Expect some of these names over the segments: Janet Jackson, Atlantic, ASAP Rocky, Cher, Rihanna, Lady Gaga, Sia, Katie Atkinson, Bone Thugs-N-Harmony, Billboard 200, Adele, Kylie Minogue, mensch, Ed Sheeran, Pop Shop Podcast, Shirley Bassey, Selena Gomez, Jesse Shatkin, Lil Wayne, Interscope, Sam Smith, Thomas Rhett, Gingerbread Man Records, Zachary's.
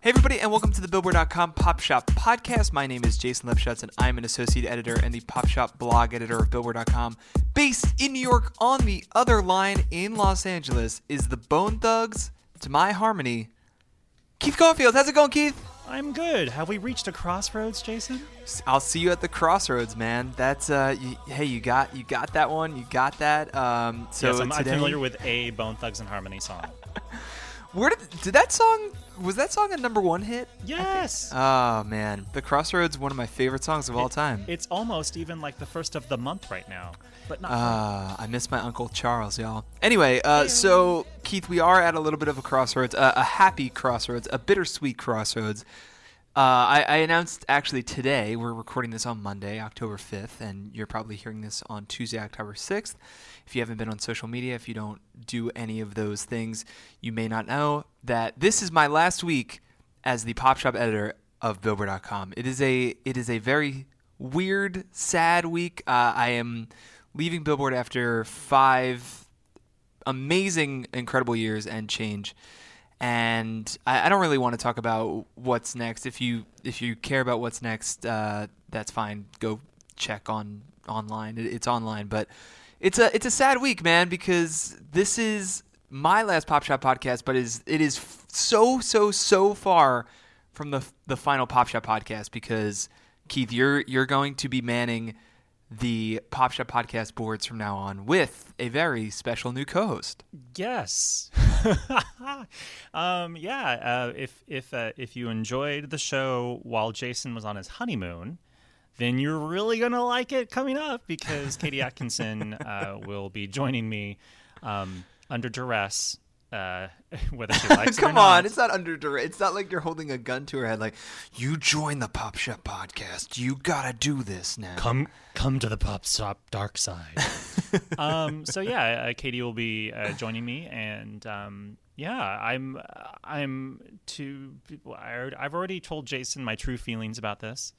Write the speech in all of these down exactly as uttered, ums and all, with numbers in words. Hey everybody, and welcome to the Billboard dot com Pop Shop Podcast. My name is Jason Lipschutz, and I'm an associate editor and the Pop Shop blog editor of Billboard dot com. Based in New York, on the other line in Los Angeles is the Bone Thugs to my Harmony. Keith Caulfield, how's it going, Keith? I'm good. Have we reached a crossroads, Jason? I'll see you at the crossroads, man. That's uh, you, hey, you got you got that one, you got that. Um, so yes, I'm, today... I'm familiar with a Bone Thugs-N-Harmony song. Where did did that song? Was that song a number one hit? Yes. Oh, man. The Crossroads, one of my favorite songs of it, all time. It's almost even like the first of the month right now, but not. Uh, I miss my Uncle Charles, y'all. Anyway, uh, so, Keith, we are at a little bit of a crossroads, uh, a happy crossroads, a bittersweet crossroads. Uh, I, I announced actually today, we're recording this on Monday, October fifth, and you're probably hearing this on Tuesday, October sixth. If you haven't been on social media, if you don't do any of those things, you may not know that this is my last week as the Pop Shop editor of Billboard dot com. It is a it is a very weird, sad week. Uh, I am leaving Billboard after five amazing, incredible years and change. And I, I don't really want to talk about what's next. If you if you care about what's next, uh, that's fine. Go check on online. It, it's online, but it's a it's a sad week, man, because this is my last Pop Shop podcast. But is it is so so so far from the the final Pop Shop podcast, because Keith, you're you're going to be manning the Pop Shop podcast boards from now on with a very special new co-host. Yes. um, yeah. Uh, if if uh, if you enjoyed the show while Jason was on his honeymoon, then you're really gonna like it coming up, because Katie Atkinson uh, will be joining me um, under duress. Uh, whether she likes Come it or on, not. It's not under direct. It's not like you're holding a gun to her head. Like, you join the Pop Shop podcast, you gotta do this now. Come, come to the Pop Shop dark side. um, so yeah, uh, Katie will be uh, joining me, and um, yeah, I'm, I'm to. I, I've already told Jason my true feelings about this.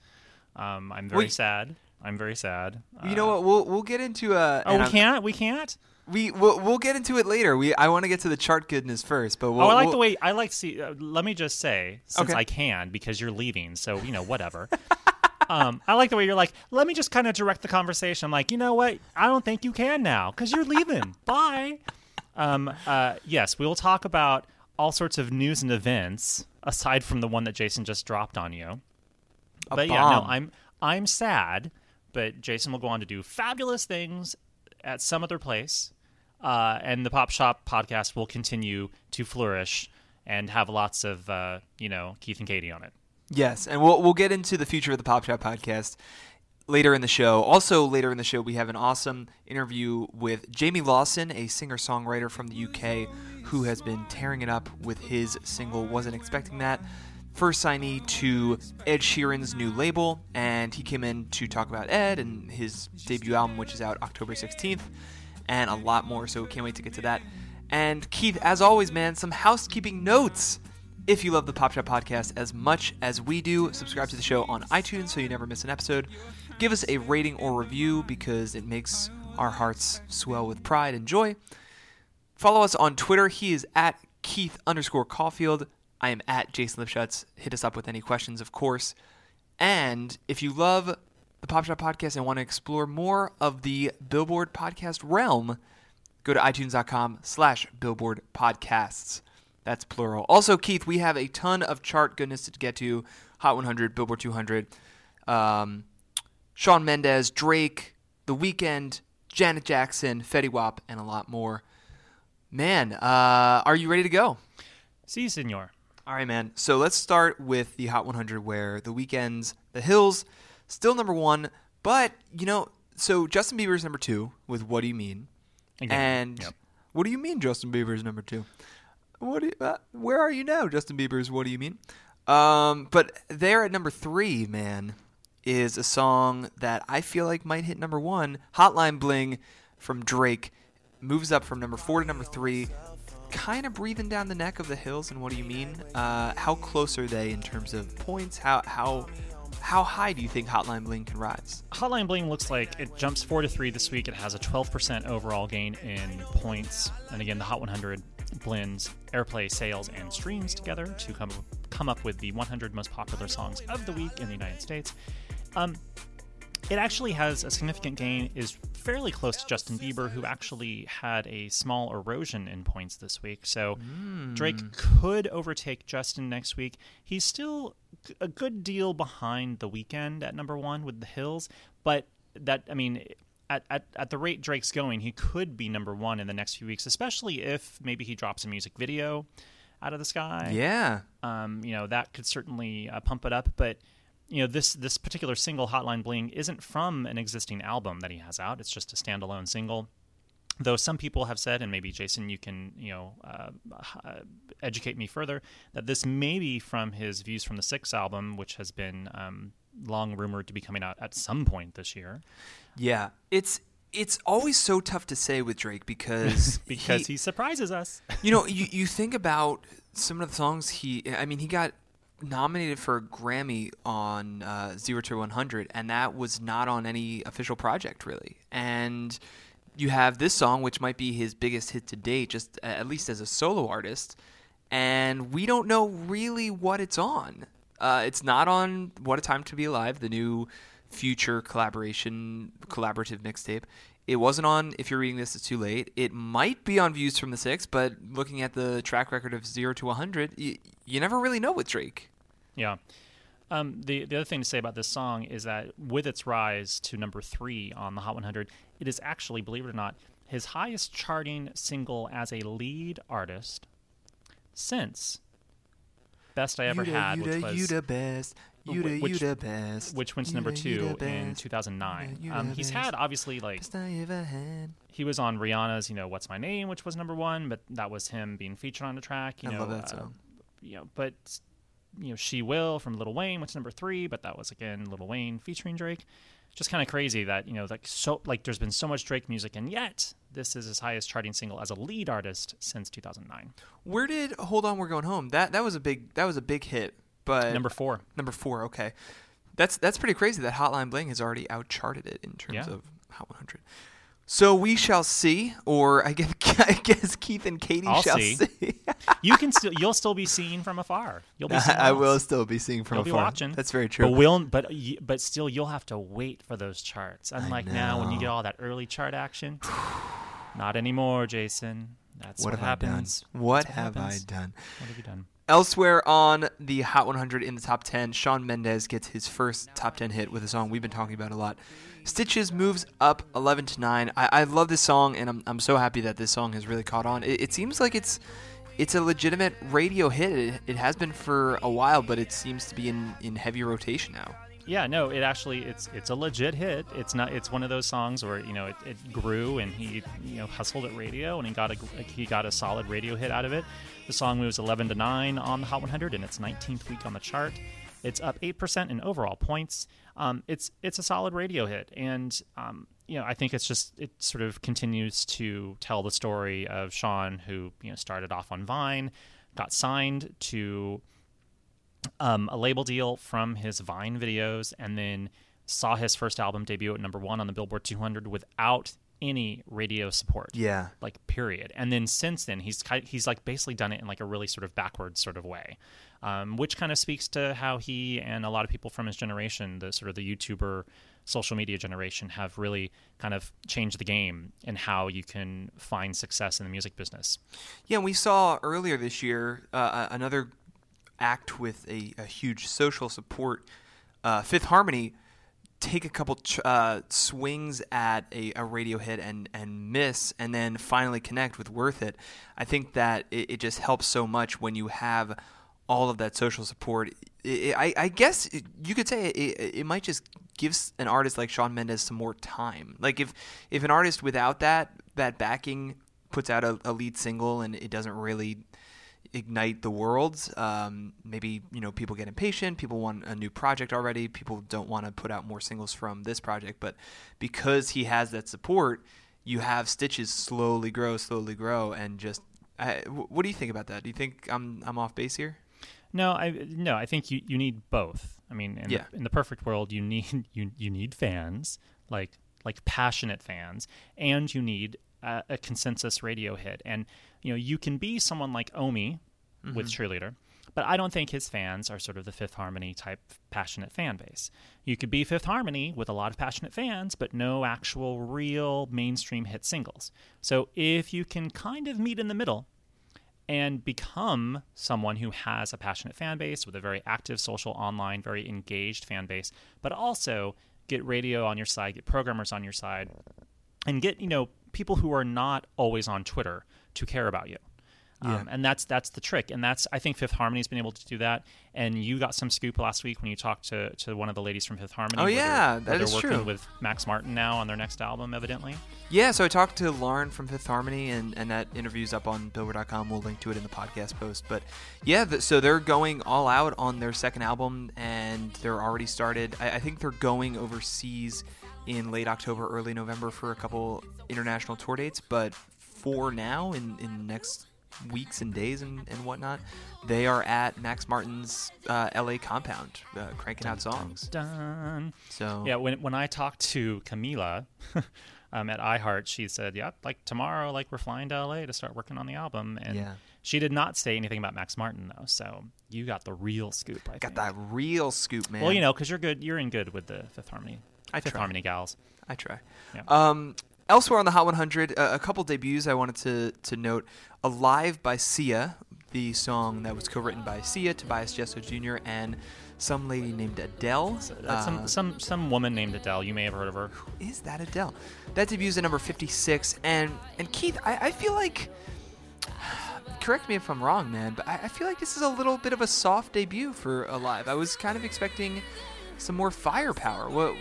Um, I'm very Wait. sad. I'm very sad. You uh, know what? We'll we'll get into. Uh, oh, we I'm, can't. We can't. We we'll, we'll get into it later. We I want to get to the chart goodness first, but we'll, oh, I like we'll... the way I like to see. Uh, let me just say, since okay. I can, because you're leaving, so you know whatever. um, I like the way you're like. Let me just kind of direct the conversation. I'm like, you know what? I don't think you can now because you're leaving. Bye. Um. Uh. Yes, we will talk about all sorts of news and events aside from the one that Jason just dropped on you. A but bomb. yeah, no, I'm I'm sad, but Jason will go on to do fabulous things at some other place. Uh, and the Pop Shop podcast will continue to flourish and have lots of, uh, you know, Keith and Katie on it. Yes, and we'll we'll get into the future of the Pop Shop podcast later in the show. Also, later in the show, we have an awesome interview with Jamie Lawson, a singer-songwriter from the U K who has been tearing it up with his single Wasn't Expecting That. First signee to Ed Sheeran's new label, and he came in to talk about Ed and his debut album, which is out October sixteenth, and a lot more, so can't wait to get to that. And Keith, as always, man, some housekeeping notes. If you love the Pop Shop Podcast as much as we do, subscribe to the show on iTunes so you never miss an episode. Give us a rating or review because it makes our hearts swell with pride and joy. Follow us on Twitter. He is at Keith underscore Caulfield. I am at Jason Lipschutz. Hit us up with any questions, of course. And if you love the Pop Shop Podcast and want to explore more of the Billboard podcast realm, Go to iTunes.com slash Billboard Podcasts. That's plural. Also, Keith, we have a ton of chart goodness to get to. Hot one hundred, Billboard two hundred, um, Shawn Mendes, Drake, The Weeknd, Janet Jackson, Fetty Wap, and a lot more. Man, uh, are you ready to go? Si, senor. All right, man. So let's start with the Hot one hundred, where The Weeknd's The Hills, still number one. But, you know, so Justin Bieber's number two with What Do You Mean? Again. And yep. What do you mean Justin Bieber's number two? What do you, uh, where are you now, Justin Bieber's What Do You Mean? Um, but there at number three, man, is a song that I feel like might hit number one. Hotline Bling from Drake moves up from number four to number three, kind of breathing down the neck of The Hills and What Do You Mean? Uh, how close are they in terms of points? How how how high do you think Hotline Bling can rise? Hotline Bling looks like it jumps four to three this week. It has a twelve percent overall gain in points. And again, the Hot one hundred blends airplay, sales, and streams together to come come up with the one hundred most popular songs of the week in the United States. Um, it actually has a significant gain, is fairly close to Justin Bieber, who actually had a small erosion in points this week. So mm. Drake could overtake Justin next week. He's still a good deal behind The Weeknd at number one with The Hills, but that, I mean... At, at at the rate Drake's going, he could be number one in the next few weeks, especially if maybe he drops a music video out of the sky. Yeah. Um, you know, that could certainly uh, pump it up. But, you know, this, this particular single, Hotline Bling, isn't from an existing album that he has out. It's just a standalone single. Though some people have said, and maybe, Jason, you can, you know, uh, uh, educate me further, that this may be from his Views from the Six album, which has been... Um, long rumored to be coming out at some point this year. Yeah. It's it's always so tough to say with Drake because... because he, he surprises us. You know, you, you think about some of the songs he... I mean, he got nominated for a Grammy on uh, Zero to one hundred, and that was not on any official project, really. And you have this song, which might be his biggest hit to date, just uh, at least as a solo artist, and we don't know really what it's on. Uh, it's not on What a Time to Be Alive, the new Future collaboration collaborative mixtape. It wasn't on If You're Reading This, It's Too Late. It might be on Views from the Six, but looking at the track record of Zero to one hundred, you, you never really know with Drake. Yeah. Um, the, the other thing to say about this song is that with its rise to number three on the Hot one hundred, it is actually, believe it or not, his highest charting single as a lead artist since... Best I Ever you Had, da, which was... You the best, you the, which, you the best. Which went to number two in two thousand nine. You da, you um, he's had, obviously, like... Best I Ever Had. He was on Rihanna's, you know, What's My Name, which was number one, but that was him being featured on the track. You I know, love that uh, song. You know, but, you know, She Will from Lil Wayne went to number three, but that was, again, Lil Wayne featuring Drake. Just kind of crazy that, you know, like so, like there's been so much Drake music, and yet this is his highest charting single as a lead artist since two thousand nine. Where did Hold On We're Going Home? That that was a big that was a big hit, but number four. Number four, okay. That's that's pretty crazy that Hotline Bling has already outcharted it in terms yeah. of Hot one hundred. So we shall see, or I guess, I guess Keith and Katie I'll shall see. see. You can still, you'll still be seeing from afar. You'll be. I, I will still be seeing from you'll afar. You'll be watching. That's very true. But we'll, but but still, you'll have to wait for those charts. Unlike now, when you get all that early chart action, not anymore, Jason. That's what, what have happens. I done? What, what have happens. I done? What have you done? Elsewhere on the Hot one hundred in the top ten, Shawn Mendes gets his first top ten hit with a song we've been talking about a lot. Stitches moves up eleven to nine. I, I love this song, and I'm I'm so happy that this song has really caught on. It, it seems like it's it's a legitimate radio hit. It, it has been for a while, but it seems to be in, in heavy rotation now. Yeah, no, it actually it's it's a legit hit. It's not it's one of those songs where, you know, it, it grew and he, you know, hustled at radio and he got a he got a solid radio hit out of it. The song moves eleven to nine on the Hot one hundred in its nineteenth week on the chart. It's up eight percent in overall points. Um, it's it's a solid radio hit, and um, you know, I think it's just it sort of continues to tell the story of Shawn, who, you know, started off on Vine, got signed to Um, a label deal from his Vine videos, and then saw his first album debut at number one on the Billboard two hundred without any radio support. Yeah. Like, period. And then since then, he's he's like basically done it in like a really sort of backwards sort of way, um, which kind of speaks to how he and a lot of people from his generation, the sort of the YouTuber social media generation, have really kind of changed the game in how you can find success in the music business. Yeah, and we saw earlier this year uh, another act with a, a huge social support, uh, Fifth Harmony, take a couple ch- uh, swings at a, a radio hit and, and miss, and then finally connect with Worth It. I think that it, it just helps so much when you have all of that social support. It, it, I, I guess it, you could say it, it might just gives an artist like Shawn Mendes some more time. Like if, if an artist without that that backing puts out a, a lead single and it doesn't really ignite the world, um, maybe, you know, people get impatient, people want a new project already, people don't want to put out more singles from this project. But because he has that support, you have Stitches slowly grow, slowly grow, and just I, what do you think about that? Do you think I'm I'm off base here? No, I no. I think you, you need both. I mean, in, yeah. the, in the perfect world, you need you you need fans, like like passionate fans, and you need a, a consensus radio hit. And you know, you can be someone like Omi mm-hmm. with Cheerleader, but I don't think his fans are sort of the Fifth Harmony type passionate fan base. You could be Fifth Harmony with a lot of passionate fans, but no actual real mainstream hit singles. So if you can kind of meet in the middle and become someone who has a passionate fan base with a very active social online, very engaged fan base, but also get radio on your side, get programmers on your side, and get, you know, people who are not always on Twitter to care about you. Yeah. Um, and that's that's the trick. And that's, I think Fifth Harmony's been able to do that. And you got some scoop last week when you talked to, to one of the ladies from Fifth Harmony. Oh, yeah, that is true. They're working with Max Martin now on their next album, evidently. Yeah, so I talked to Lauren from Fifth Harmony, and, and that interview's up on Billboard dot com. We'll link to it in the podcast post. But, yeah, the, so they're going all out on their second album, and they're already started. I, I think they're going overseas in late October, early November for a couple international tour dates. But for now, in, in the next weeks and days and, and whatnot, they are at Max Martin's uh, L A compound, uh, cranking out songs. Dun, dun. So yeah, when when I talked to Camila um, at iHeart, she said, "Yep, like tomorrow, like we're flying to L A to start working on the album." And yeah. she did not say anything about Max Martin though, so you got the real scoop. I got think. that real scoop, man. Well, you know, because you're good, you're in good with the Fifth Harmony, I Fifth try. Harmony gals. I try. Yeah. Um, Elsewhere on the Hot one hundred, uh, a couple debuts I wanted to, to note. Alive by Sia, the song that was co-written by Sia, Tobias Jesso Junior, and some lady named Adele. So uh, some, some some woman named Adele. You may have heard of her. Who is that Adele? That debuts at number fifty-six. And, and Keith, I, I feel like, correct me if I'm wrong, man, but I, I feel like this is a little bit of a soft debut for Alive. I was kind of expecting some more firepower. What?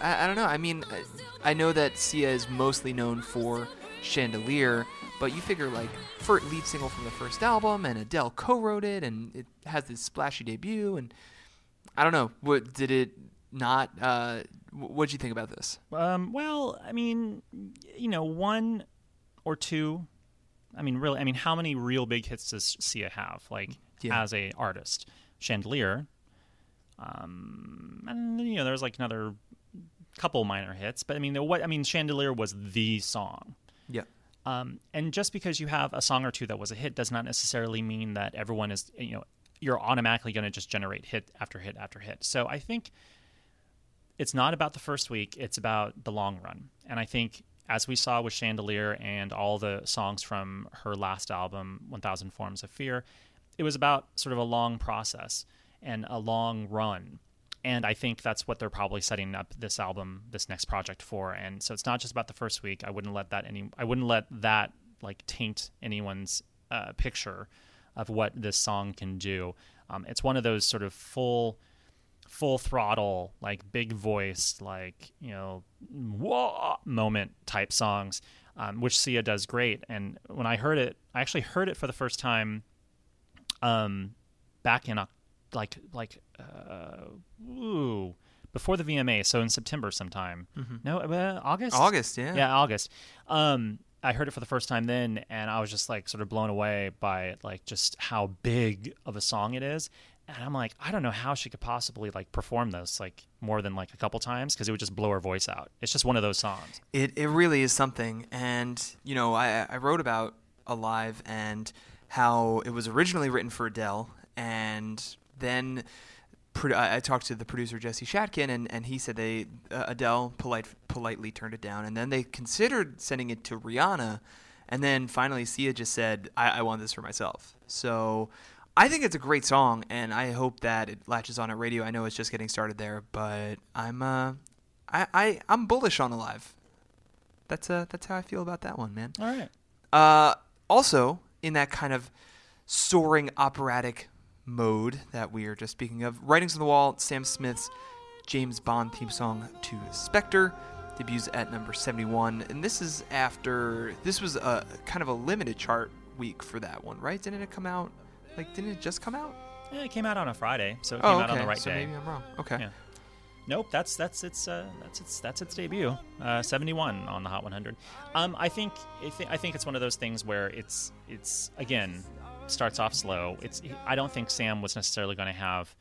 I, I don't know. I mean, I, I know that Sia is mostly known for Chandelier, but you figure, like, for lead single from the first album, and Adele co-wrote it, and it has this splashy debut, and I don't know. What did it not? Uh, what did you think about this? Um, well, I mean, you know, one or two. I mean, really. I mean, how many real big hits does Sia have? Like, yeah. as a artist, Chandelier. Um, and you know, there was like another couple minor hits, but I mean, what I mean, Chandelier was the song. Yeah. Um, and just because you have a song or two that was a hit does not necessarily mean that everyone is, you know, you're automatically going to just generate hit after hit after hit. So I think it's not about the first week; it's about the long run. And I think, as we saw with Chandelier and all the songs from her last album, one thousand Forms of Fear, it was about sort of a long process and a long run. And I think that's what they're probably setting up this album, this next project for. And so it's not just about the first week. I wouldn't let that any. I wouldn't let that like taint anyone's uh, picture of what this song can do. Um, it's one of those sort of full, full throttle, like big voice, like, you know, whoa moment type songs, um, which Sia does great. And when I heard it, I actually heard it for the first time, um, back in October. Like, like, uh, ooh, before the V M A, so in September sometime. Mm-hmm. No, uh, August? August, yeah. Yeah, August. Um, I heard it for the first time then, and I was just, like, sort of blown away by, like, just how big of a song it is. And I'm like, I don't know how she could possibly like perform this like more than like a couple times, because it would just blow her voice out. It's just one of those songs. It it really is something. And, you know, I, I wrote about Alive and how it was originally written for Adele. And then pro- I, I talked to the producer, Jesse Shatkin, and, and he said they uh, Adele polite, politely turned it down. And then they considered sending it to Rihanna. And then finally Sia just said, I, I want this for myself. So I think it's a great song, and I hope that it latches on at radio. I know it's just getting started there, but I'm uh, I, I I'm bullish on Alive. That's uh that's how I feel about that one, man. All right. Uh, also in that kind of soaring operatic mode that we are just speaking of, Writings on the Wall, Sam Smith's James Bond theme song to Spectre, debuts at number seventy-one, and this is after this was a kind of a limited chart week for that one, right? Didn't it come out? Like, didn't it just come out? Yeah, it came out on a Friday, so it came oh, okay. out on the right so day. Maybe I'm wrong. Okay. Yeah. Nope, that's that's its uh, that's its that's its debut. Uh, seventy-one on the Hot one hundred. Um, I think I, th- I think it's one of those things where it's it's again starts off slow. It's I don't think Sam was necessarily going to have.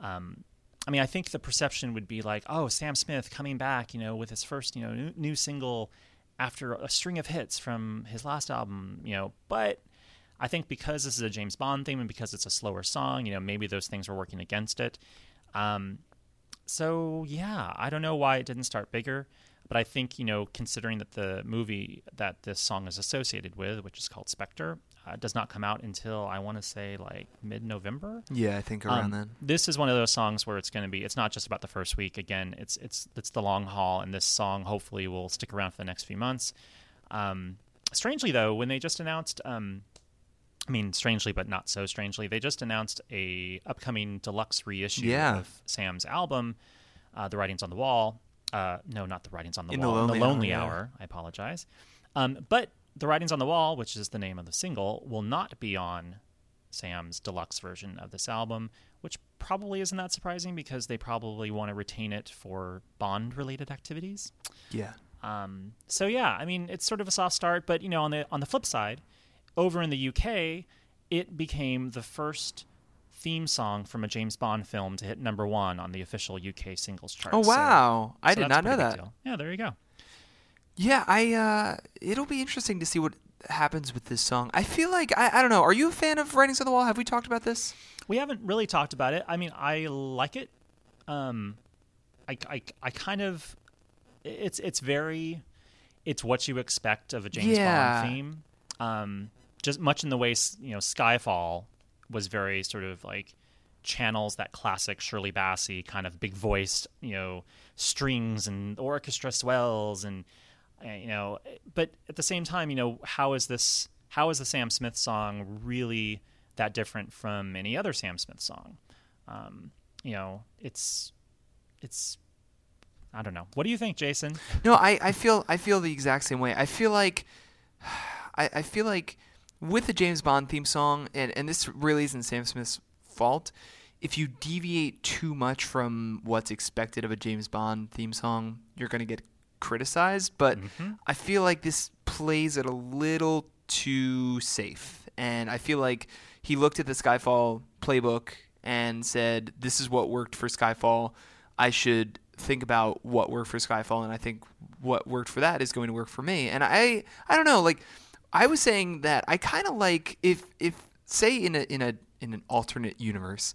Um, I mean, I think the perception would be like, oh, Sam Smith coming back, you know, with his first you know new, new single after a string of hits from his last album, you know, but. I think because this is a James Bond theme and because it's a slower song, you know, maybe those things were working against it. Um, so, yeah, I don't know why it didn't start bigger, but I think, you know, considering that the movie that this song is associated with, which is called Spectre, uh, does not come out until, I want to say, like, mid-November? Yeah, I think around um, then. This is one of those songs where it's going to be, it's not just about the first week. Again, it's, it's, it's the long haul, and this song hopefully will stick around for the next few months. Um, strangely, though, when they just announced... Um, I mean, strangely, but not so strangely, they just announced a upcoming deluxe reissue yeah. of Sam's album, uh, The Writings on the Wall. Uh, no, not The Writings on the In Wall. The Lonely, the Lonely Hour. Hour. I apologize. Um, but The Writings on the Wall, which is the name of the single, will not be on Sam's deluxe version of this album, which probably isn't that surprising because they probably want to retain it for Bond-related activities. Yeah. Um, so, yeah, I mean, it's sort of a soft start, but, you know, on the on the flip side, over in the U K, it became the first theme song from a James Bond film to hit number one on the official U K singles chart. Oh, wow. So, I so did not know that. Deal. Yeah, there you go. Yeah, I. Uh, it'll be interesting to see what happens with this song. I feel like, I, I don't know, are you a fan of Writings on the Wall? Have we talked about this? We haven't really talked about it. I mean, I like it. Um, I, I, I kind of, it's, it's very, it's what you expect of a James yeah. Bond theme. Um. Just much in the way, you know, Skyfall was very sort of like channels that classic Shirley Bassey kind of big voiced, you know, strings and orchestra swells and, you know, but at the same time, you know, how is this, how is the Sam Smith song really that different from any other Sam Smith song? Um, you know, it's, it's, I don't know. What do you think, Jason? No, I, I feel, I feel the exact same way. I feel like, I, I feel like, with the James Bond theme song, and, and this really isn't Sam Smith's fault, if you deviate too much from what's expected of a James Bond theme song, you're going to get criticized. But mm-hmm. I feel like this plays it a little too safe. And I feel like he looked at the Skyfall playbook and said, this is what worked for Skyfall. I should think about what worked for Skyfall. And I think what worked for that is going to work for me. And I, I don't know, like... I was saying that I kind of like if if say in a in a in an alternate universe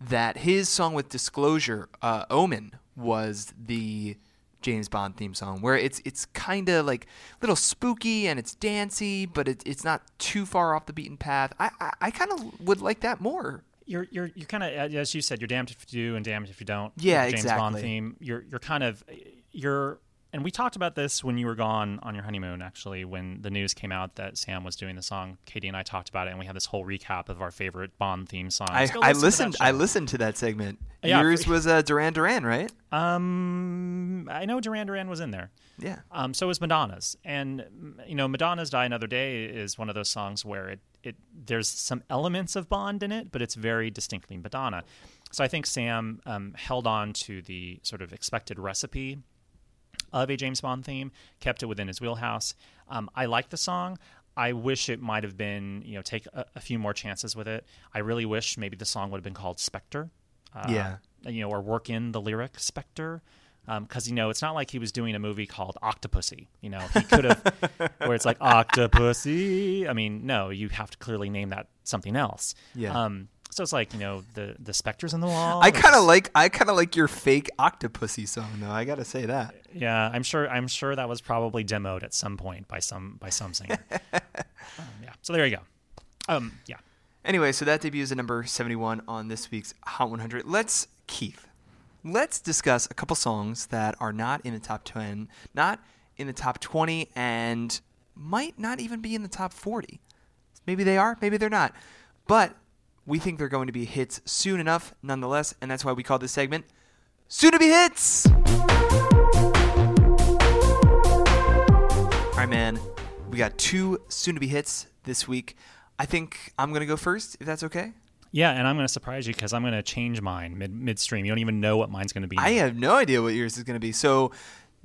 that his song with Disclosure, uh, Omen, was the James Bond theme song, where it's it's kind of like a little spooky and it's dancey, but it, it's not too far off the beaten path. I I, I kind of would like that more. You're you're you're kind of, as you said, you're damned if you do and damned if you don't. Yeah, James exactly. Bond theme. You're you're kind of you're. And we talked about this when you were gone on your honeymoon, actually, when the news came out that Sam was doing the song. Katie and I talked about it, and we had this whole recap of our favorite Bond theme songs. I, I listened. I listened to that segment. Yeah. Yours was uh, Duran Duran, right? Um, I know Duran Duran was in there. Yeah. Um, so was Madonna's, and you know, Madonna's "Die Another Day" is one of those songs where it it there's some elements of Bond in it, but it's very distinctly Madonna. So I think Sam um, held on to the sort of expected recipe of a James Bond theme, kept it within his wheelhouse. Um, I like the song. I wish it might have been, you know, take a, a few more chances with it. I really wish maybe the song would have been called Spectre. Uh, yeah. You know, or work in the lyric Spectre. Because, um, you know, it's not like he was doing a movie called Octopussy. You know, he could have, where it's like, Octopussy. I mean, no, you have to clearly name that something else. Yeah. Um, so it's like, you know, the the specters in the wall. I kind of like I kind of like your fake Octopussy song, though. I got to say that. Yeah, I'm sure. I'm sure that was probably demoed at some point by some by some singer. um, yeah. So there you go. Um. Yeah. Anyway, so that debuts at number seventy-one on this week's Hot one hundred. Let's Keith. Let's discuss a couple songs that are not in the top ten, not in the top twenty, and might not even be in the top forty. Maybe they are. Maybe they're not. But we think they're going to be hits soon enough, nonetheless, and that's why we call this segment Soon to Be Hits! All right, man, we got two Soon to Be Hits this week. I think I'm going to go first, if that's okay? Yeah, and I'm going to surprise you because I'm going to change mine mid- midstream. You don't even know what mine's going to be. I have no idea what yours is going to be. So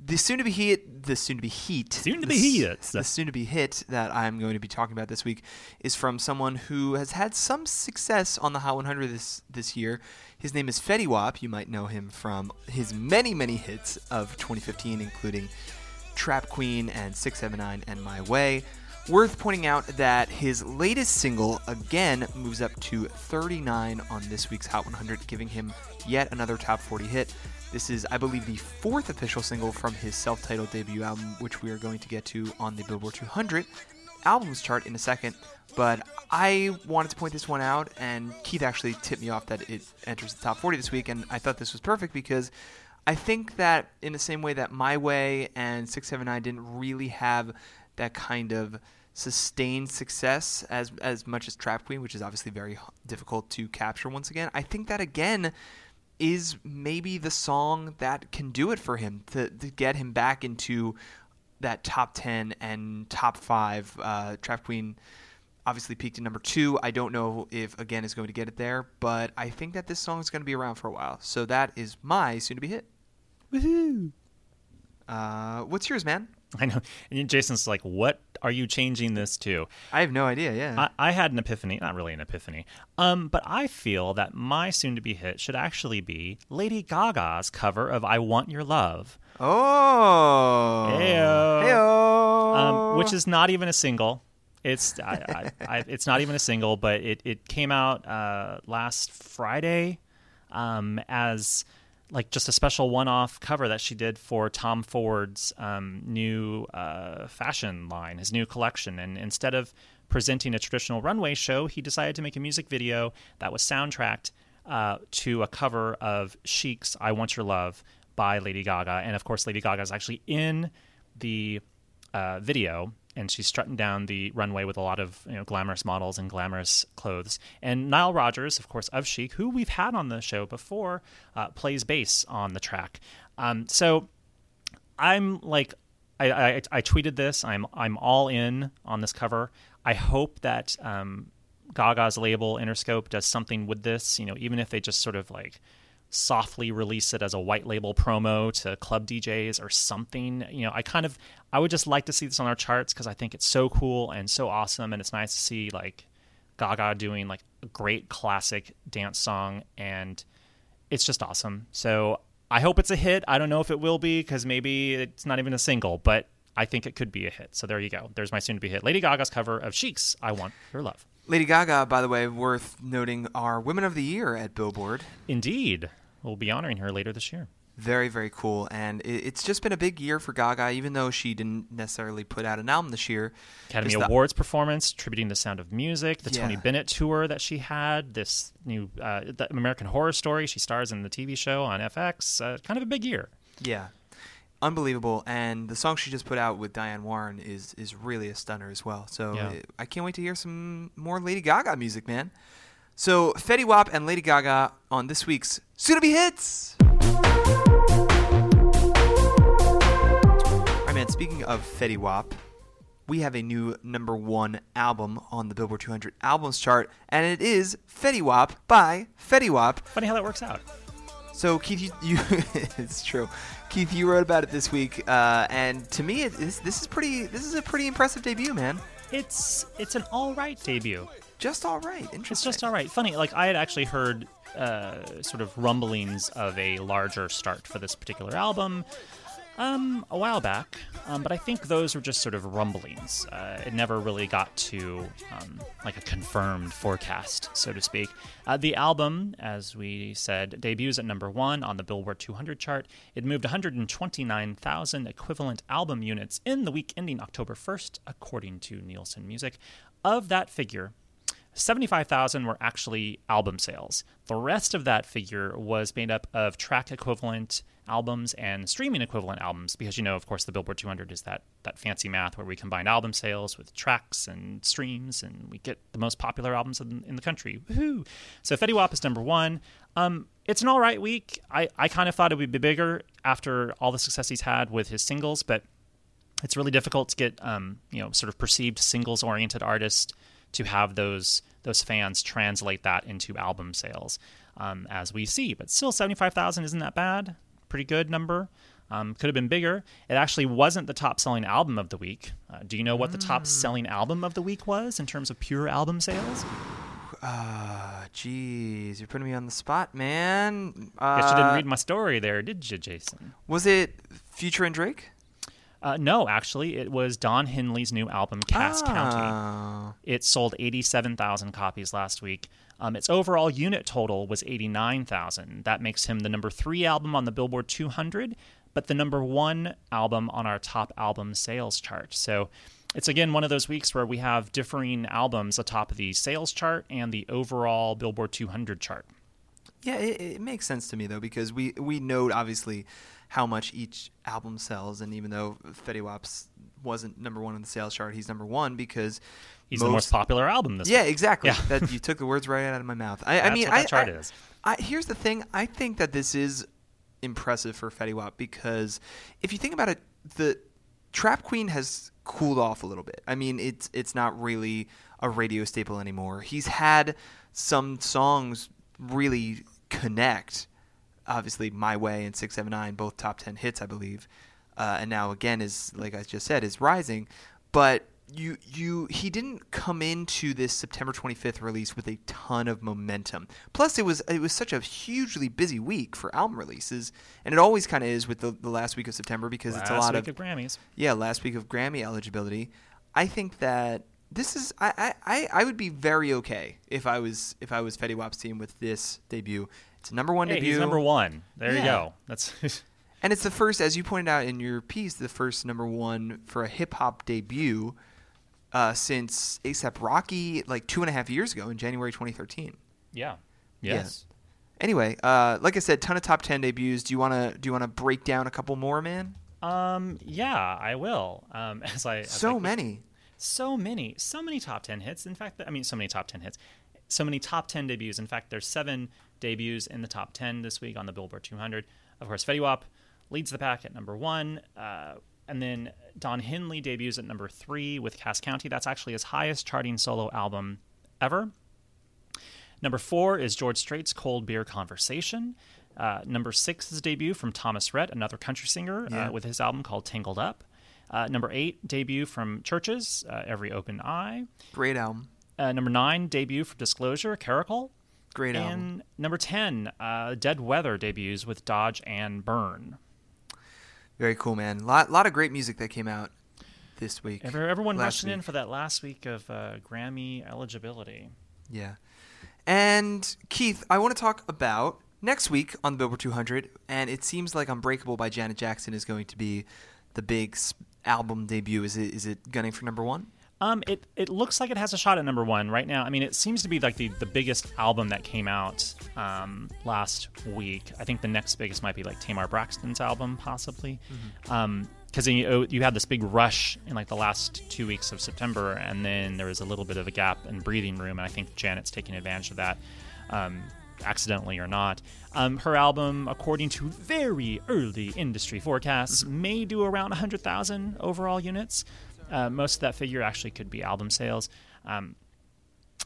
the Soon to Be Hit, the Soon to Be Heat, Soon to Be Heat, the Soon to Be Hit that I'm going to be talking about this week is from someone who has had some success on the Hot one hundred this this year. His name is Fetty Wap. You might know him from his many many hits of twenty fifteen, including Trap Queen and six seven nine and My Way. Worth pointing out that his latest single again moves up to thirty-nine on this week's Hot one hundred, giving him yet another top forty hit. This is, I believe, the fourth official single from his self-titled debut album, which we are going to get to on the Billboard two hundred albums chart in a second. But I wanted to point this one out, and Keith actually tipped me off that it enters the top forty this week, and I thought this was perfect because I think that in the same way that My Way and six seven nine didn't really have that kind of sustained success as as much as Trap Queen, which is obviously very difficult to capture once again, I think that again is maybe the song that can do it for him to, to get him back into that top ten and top five. Uh, Trap Queen obviously peaked at number two. I don't know if again is going to get it there, but I think that this song is going to be around for a while. So that is my soon to be hit. Woohoo! Uh, what's yours, man? I know. And Jason's like, what are you changing this to? I have no idea, yeah. I, I had an epiphany. Not really an epiphany. Um, but I feel that my soon-to-be hit should actually be Lady Gaga's cover of I Want Your Love. Oh. Heyo. Heyo. Um, which is not even a single. It's I, I, I, it's not even a single, but it, it came out uh, last Friday um, as... like just a special one-off cover that she did for Tom Ford's um, new uh, fashion line, his new collection. And instead of presenting a traditional runway show, he decided to make a music video that was soundtracked uh, to a cover of Chic's I Want Your Love by Lady Gaga. And, of course, Lady Gaga is actually in the uh, video, and she's strutting down the runway with a lot of, you know, glamorous models and glamorous clothes. And Nile Rodgers, of course, of Chic, who we've had on the show before, uh, plays bass on the track. Um, so I'm like, I, I, I tweeted this. I'm I'm all in on this cover. I hope that um, Gaga's label Interscope does something with this. You know, even if they just sort of like softly release it as a white label promo to club D Js or something. You know, I kind of, I would just like to see this on our charts because I think it's so cool and so awesome, and it's nice to see like Gaga doing like a great classic dance song, and it's just awesome. So I hope it's a hit. I don't know if it will be because maybe it's not even a single, but I think it could be a hit. So there you go. There's my soon to be hit. Lady Gaga's cover of Chic's I Want Your Love. Lady Gaga, by the way, worth noting, our Women of the Year at Billboard. Indeed. We'll be honoring her later this year. Very, very cool. And it's just been a big year for Gaga, even though she didn't necessarily put out an album this year. Academy the- Awards performance, tributing the Sound of Music, the yeah. Tony Bennett tour that she had, this new uh, American Horror Story. She stars in the T V show on F X. Uh, kind of a big year. Yeah. Unbelievable. And the song she just put out with Diane Warren is is really a stunner as well. So yeah. it, I can't wait to hear some more Lady Gaga music, man. So Fetty Wap and Lady Gaga on this week's Soon to Be Hits. All right, man, speaking of Fetty Wap, we have a new number one album on the Billboard two hundred albums chart, and it is Fetty Wap by Fetty Wap. Funny how that works out. So, Keith, you, you it's true. Keith, you wrote about it this week, uh, and to me, it, this, this is pretty. This is a pretty impressive debut, man. It's it's an all right debut. Just all right. Interesting. It's just all right. Funny, like I had actually heard uh, sort of rumblings of a larger start for this particular album um, a while back, um, but I think those were just sort of rumblings. Uh, it never really got to um, like a confirmed forecast, so to speak. Uh, the album, as we said, debuts at number one on the Billboard two hundred chart. It moved one hundred twenty-nine thousand equivalent album units in the week ending October first, according to Nielsen Music. Of that figure, seventy-five thousand were actually album sales. The rest of that figure was made up of track equivalent albums and streaming equivalent albums, because, you know, of course, the Billboard two hundred is that that fancy math where we combine album sales with tracks and streams, and we get the most popular albums in, in the country. Woohoo! So Fetty Wap is number one. Um, it's an all right week. I, I kind of thought it would be bigger after all the success he's had with his singles, but it's really difficult to get, um, you know, sort of perceived singles-oriented artists to have those those fans translate that into album sales, um, as we see. But still, seventy-five thousand isn't that bad. Pretty good number. Um, could have been bigger. It actually wasn't the top-selling album of the week. Uh, do you know what mm. the top-selling album of the week was in terms of pure album sales? Ah, uh, geez, you're putting me on the spot, man. Uh, Guess you didn't read my story there, did you, Jason? Was it featuring Drake? Uh, no, actually, it was Don Henley's new album, Cass oh. County. It sold eighty-seven thousand copies last week. Um, its overall unit total was eighty-nine thousand. That makes him the number three album on the Billboard two hundred, but the number one album on our top album sales chart. So it's, again, one of those weeks where we have differing albums atop the sales chart and the overall Billboard two hundred chart. Yeah, it, it makes sense to me, though, because we, we know, obviously, how much each album sells. And even though Fetty Wap's wasn't number one on the sales chart, he's number one because he's most, the most popular album this yeah, week. Exactly. Yeah, exactly. You took the words right out of my mouth. I, That's I mean, what that I, chart I, is. I, here's the thing. I think that this is impressive for Fetty Wap because if you think about it, the Trap Queen has cooled off a little bit. I mean, it's it's not really a radio staple anymore. He's had some songs really connect. Obviously, My Way and six seven nine, both top ten hits, I believe. Uh, and now, again, is like I just said, is rising. But you, you, he didn't come into this September twenty-fifth release with a ton of momentum. Plus, it was it was such a hugely busy week for album releases, and it always kind of is with the, the last week of September because last it's a lot week of, of Grammys. Yeah, last week of Grammy eligibility. I think that this is I, I, I would be very okay if I was if I was Fetty Wap's team with this debut. It's number one hey, debut. He's number one. There yeah. you go. That's and it's the first, as you pointed out in your piece, the first number one for a hip hop debut uh, since A$AP Rocky, like two and a half years ago in January twenty thirteen. Yeah. Yes. Yeah. Anyway, uh, like I said, ton of top ten debuts. Do you wanna do you wanna break down a couple more, man? Um. Yeah, I will. Um. As I as so I many, so many, so many top ten hits. In fact, I mean, so many top ten hits. So many top ten debuts. In fact, there's seven debuts in the top ten this week on the Billboard two hundred. Of course, Fetty Wap leads the pack at number one. Uh, and then Don Henley debuts at number three with Cass County. That's actually his highest charting solo album ever. Number four is George Strait's Cold Beer Conversation. Uh, number six is a debut from Thomas Rhett, another country singer, yeah. uh, with his album called Tangled Up. Uh, number eight, debut from Churches, uh, Every Open Eye. Great album. Uh, number nine, debut for Disclosure, Caracol. Great album. And number ten, uh, Dead Weather debuts with Dodge and Burn. Very cool, man. A lot, lot of great music that came out this week. Every, everyone rushing in for that last week of uh, Grammy eligibility. Yeah. And, Keith, I want to talk about next week on the Billboard two hundred, and it seems like Unbreakable by Janet Jackson is going to be the big album debut. Is it, is it gunning for number one? Um, it, it looks like it has a shot at number one right now. I mean, it seems to be like the, the biggest album that came out um, last week. I think the next biggest might be like Tamar Braxton's album, possibly. Mm-hmm. Um, because then you, you had this big rush in like the last two weeks of September, and then there was a little bit of a gap and breathing room, and I think Janet's taking advantage of that, um, accidentally or not. Um, her album, according to very early industry forecasts, mm-hmm. may do around one hundred thousand overall units. Uh, most of that figure actually could be album sales. Um,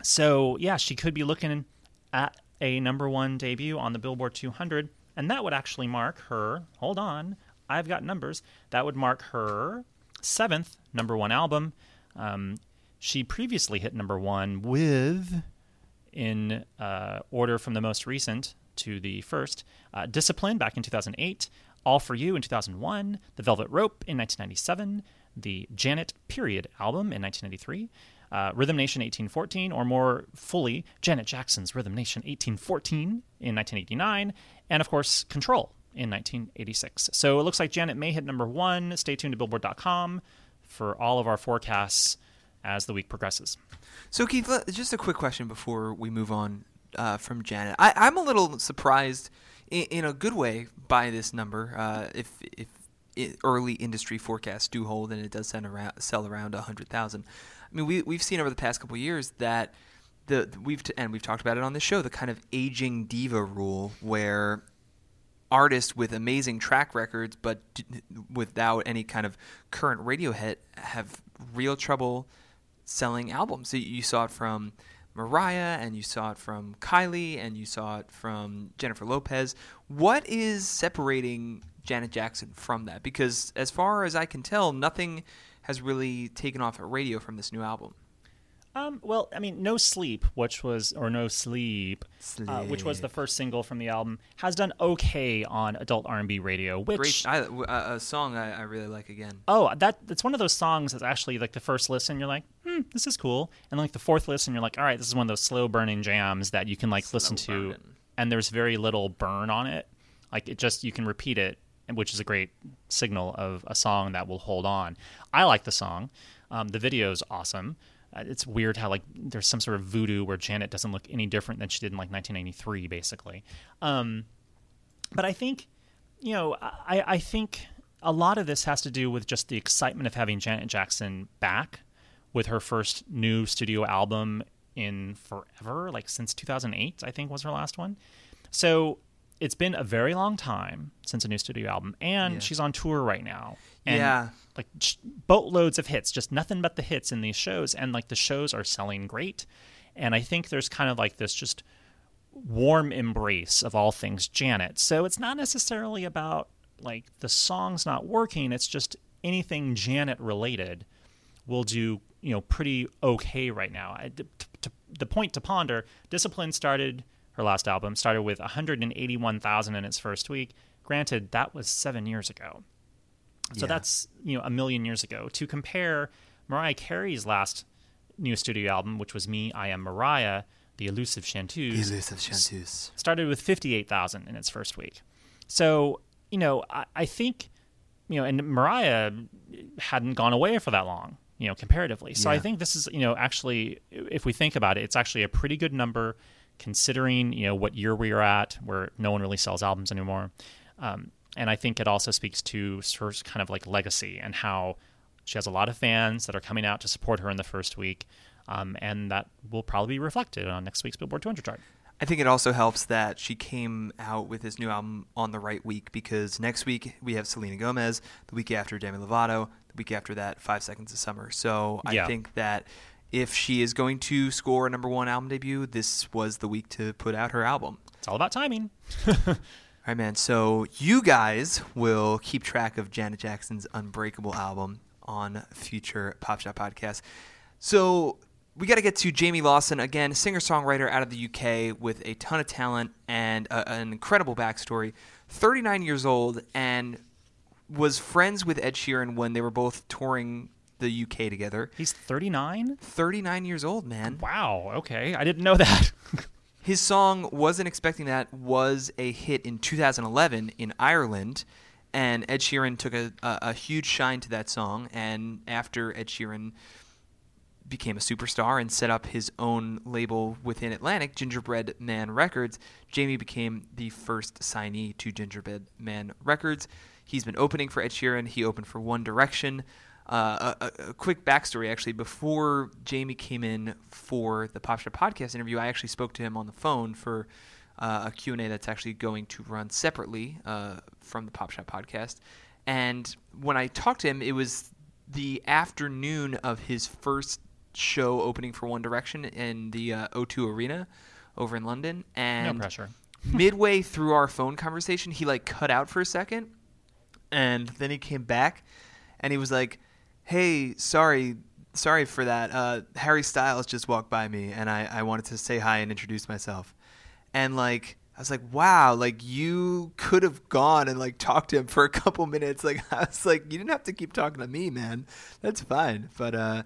so, yeah, she could be looking at a number one debut on the Billboard two hundred, and that would actually mark her, hold on, I've got numbers, that would mark her seventh number one album. Um, She previously hit number one with, in uh, order from the most recent to the first, uh, Discipline back in two thousand eight, All For You in two thousand one, The Velvet Rope in nineteen ninety-seven, the Janet Period album in nineteen ninety-three, uh, Rhythm Nation eighteen fourteen, or more fully, Janet Jackson's Rhythm Nation eighteen fourteen in nineteen eighty-nine, and of course, Control in nineteen eighty-six. So it looks like Janet may hit number one. Stay tuned to Billboard dot com for all of our forecasts as the week progresses. So Keith, just a quick question before we move on uh, from Janet. I, I'm a little surprised in, in a good way by this number. Uh, if if it, early industry forecasts do hold, and it does send around, sell around one hundred thousand. I mean, we, we've seen over the past couple of years that the we've t- and we've talked about it on this show, the kind of aging diva rule where artists with amazing track records but d- without any kind of current radio hit have real trouble selling albums. So you saw it from Mariah, and you saw it from Kylie, and you saw it from Jennifer Lopez. What is separating Janet Jackson from that? Because as far as I can tell, nothing has really taken off at radio from this new album. Um, well, I mean, No Sleep, which was, or No Sleep, Sleep. Uh, which was the first single from the album, has done okay on adult R and B radio. Which Great, I, uh, a song I, I really like again. Oh, that it's one of those songs that's actually like the first listen, you're like, hmm, this is cool, and like the fourth listen, you're like, all right, this is one of those slow burning jams that you can like slow listen burning. to, and there's very little burn on it. Like it just you can repeat it, which is a great signal of a song that will hold on. I like the song. Um, the video's awesome. It's weird how like there's some sort of voodoo where Janet doesn't look any different than she did in like nineteen ninety-three, basically. Um, but I think, you know, I, I think a lot of this has to do with just the excitement of having Janet Jackson back with her first new studio album in forever, like since two thousand eight, I think was her last one. So it's been a very long time since a new studio album, and yeah. she's on tour right now. And yeah. like boatloads of hits, just nothing but the hits in these shows. And like the shows are selling great. And I think there's kind of like this just warm embrace of all things Janet. So it's not necessarily about like the songs not working. It's just anything Janet related will do, you know, pretty okay right now. I, to, to, the point to ponder, Discipline started, her last album, started with one hundred eighty-one thousand in its first week. Granted, that was seven years ago. So yeah. that's, you know, a million years ago. To compare Mariah Carey's last new studio album, which was Me, I Am Mariah, The Elusive Chanteuse, the Elusive Chanteuse. started with fifty-eight thousand in its first week. So, you know, I, I think, you know, and Mariah hadn't gone away for that long, you know, comparatively. So yeah. I think this is, you know, actually, if we think about it, it's actually a pretty good number considering, you know, what year we are at where no one really sells albums anymore. Um And I think it also speaks to her kind of like legacy and how she has a lot of fans that are coming out to support her in the first week. Um, and that will probably be reflected on next week's Billboard two hundred chart. I think it also helps that she came out with this new album on the right week, because next week we have Selena Gomez, the week after Demi Lovato, the week after that, Five Seconds of Summer. So I yeah. think that if she is going to score a number one album debut, this was the week to put out her album. It's all about timing. All right, man, so you guys will keep track of Janet Jackson's Unbreakable album on future Pop Shop podcasts. So we got to get to Jamie Lawson, again, singer-songwriter out of the U K with a ton of talent and a, an incredible backstory, thirty-nine years old, and was friends with Ed Sheeran when they were both touring the U K together. He's thirty-nine? thirty-nine years old, man. Wow, okay. I didn't know that. His song, Wasn't Expecting That, was a hit in two thousand eleven in Ireland, and Ed Sheeran took a, a, a huge shine to that song, and after Ed Sheeran became a superstar and set up his own label within Atlantic, Gingerbread Man Records, Jamie became the first signee to Gingerbread Man Records. He's been opening for Ed Sheeran. He opened for One Direction. Uh, a, a quick backstory, actually. Before Jamie came in for the Pop Shop podcast interview, I actually spoke to him on the phone for uh, a Q and A that's actually going to run separately uh, from the Pop Shop podcast. And when I talked to him, it was the afternoon of his first show opening for One Direction in the uh, O two Arena over in London. And no pressure. Midway through our phone conversation, he like cut out for a second, and then he came back, and he was like, hey, sorry, sorry for that. Uh, Harry Styles just walked by me, and I, I wanted to say hi and introduce myself. And, like, I was like, wow, like, you could have gone and, like, talked to him for a couple minutes. Like, I was like, you didn't have to keep talking to me, man. That's fine. But uh,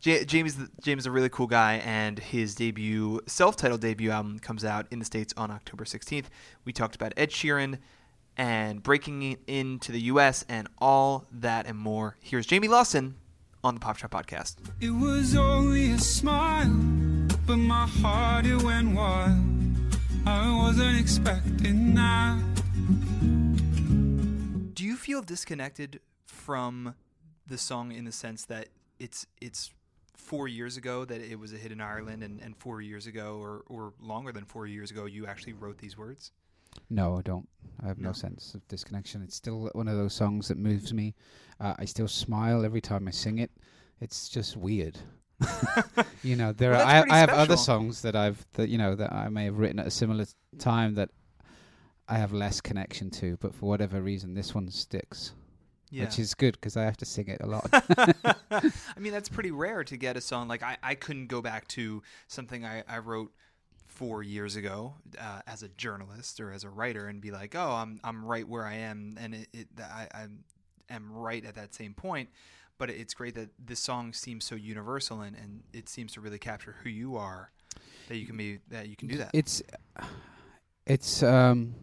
J- James, James is a really cool guy, and his debut, self-titled debut album comes out in the States on October sixteenth. We talked about Ed Sheeran and breaking into the U S and all that and more. Here's Jamie Lawson on the Pop Shop Podcast. It was only a smile, but my heart, it went wild. I wasn't expecting that. Do you feel disconnected from the song in the sense that it's it's four years ago that it was a hit in Ireland, and, and four years ago or, or longer than four years ago you actually wrote these words? No, I don't. I have no. no sense of disconnection. It's still one of those songs that moves me. Uh, I still smile every time I sing it. It's just weird. You know, there well, are. I, I have other songs that I've that you know that I may have written at a similar time that I have less connection to, but for whatever reason, this one sticks. Yeah. Which is good because I have to sing it a lot. I mean, that's pretty rare to get a song like I. I couldn't go back to something I, I wrote four years ago uh, as a journalist or as a writer and be like, oh, I'm I'm right where I am, and it, it I I'm, am right at that same point. But it's great that this song seems so universal, and, and it seems to really capture who you are, that you can be that you can do that. It's it's um,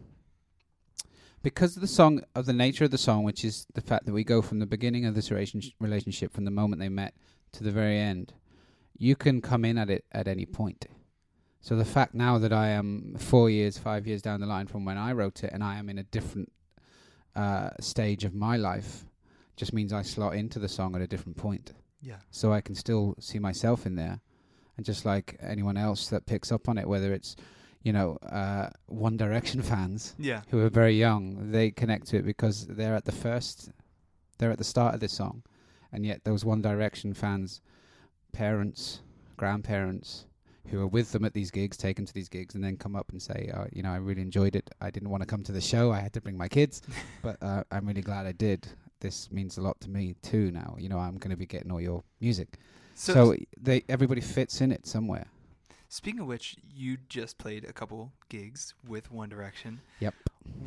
because of the song, of the nature of the song, which is the fact that we go from the beginning of this relationship, from the moment they met to the very end. You can come in at it at any point. So the fact now that I am four years, five years down the line from when I wrote it, and I am in a different uh, stage of my life, just means I slot into the song at a different point. Yeah. So I can still see myself in there. And just like anyone else that picks up on it, whether it's, you know, uh, One Direction fans yeah. who are very young, they connect to it because they're at the first, they're at the start of this song. And yet those One Direction fans, parents, grandparents, who are with them at these gigs, taken to these gigs, and then come up and say, oh, you know, I really enjoyed it. I didn't want to come to the show. I had to bring my kids, but uh, I'm really glad I did. This means a lot to me too now. You know, I'm going to be getting all your music. So, so they everybody fits in it somewhere. Speaking of which, you just played a couple gigs with One Direction. Yep.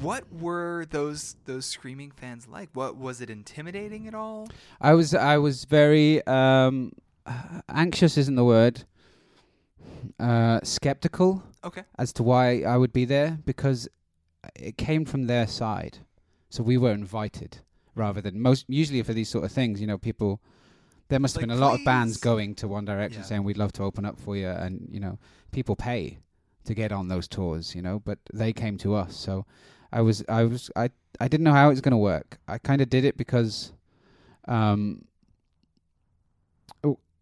What were those those screaming fans like? What was it intimidating at all? I was I was very um, anxious isn't the word. Uh, skeptical okay. as to why I would be there, because it came from their side. So we were invited rather than most. Usually for these sort of things, you know, people, there must like, have been a please. lot of bands going to One Direction yeah. saying, we'd love to open up for you. And, you know, people pay to get on those tours, you know, but they came to us. So I was, I was, I, I didn't know how it was going to work. I kind of did it because, um,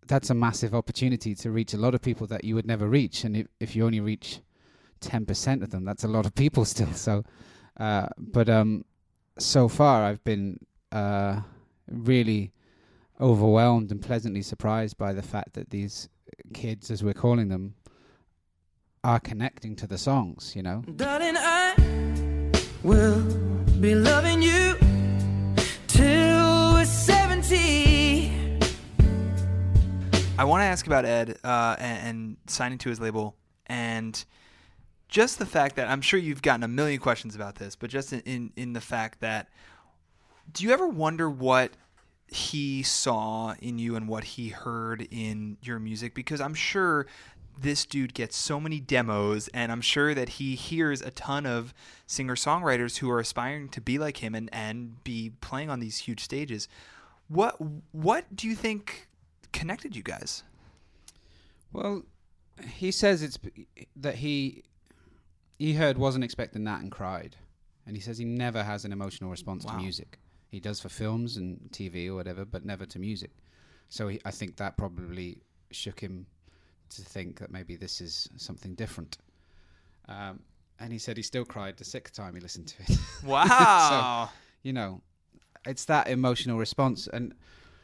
that's a massive opportunity to reach a lot of people that you would never reach. And if, if you only reach ten percent of them, that's a lot of people still. So, uh, but um, so far I've been uh, really overwhelmed and pleasantly surprised by the fact that these kids, as we're calling them, are connecting to the songs, you know. Darling, I will be loving you till we're seventeen. I want to ask about Ed uh, and, and signing to his label, and just the fact that I'm sure you've gotten a million questions about this, but just in, in, in the fact that, do you ever wonder what he saw in you and what he heard in your music? Because I'm sure this dude gets so many demos, and I'm sure that he hears a ton of singer-songwriters who are aspiring to be like him and, and be playing on these huge stages. What what do you think connected you guys? Well, he says it's b- that he he heard wasn't expecting that and cried, and he says he never has an emotional response wow. to music. He does for films and T V or whatever, but never to music. So he, I think that probably shook him to think that maybe this is something different. Um, and he said he still cried the sixth time he listened to it. Wow. So, you know, it's that emotional response, and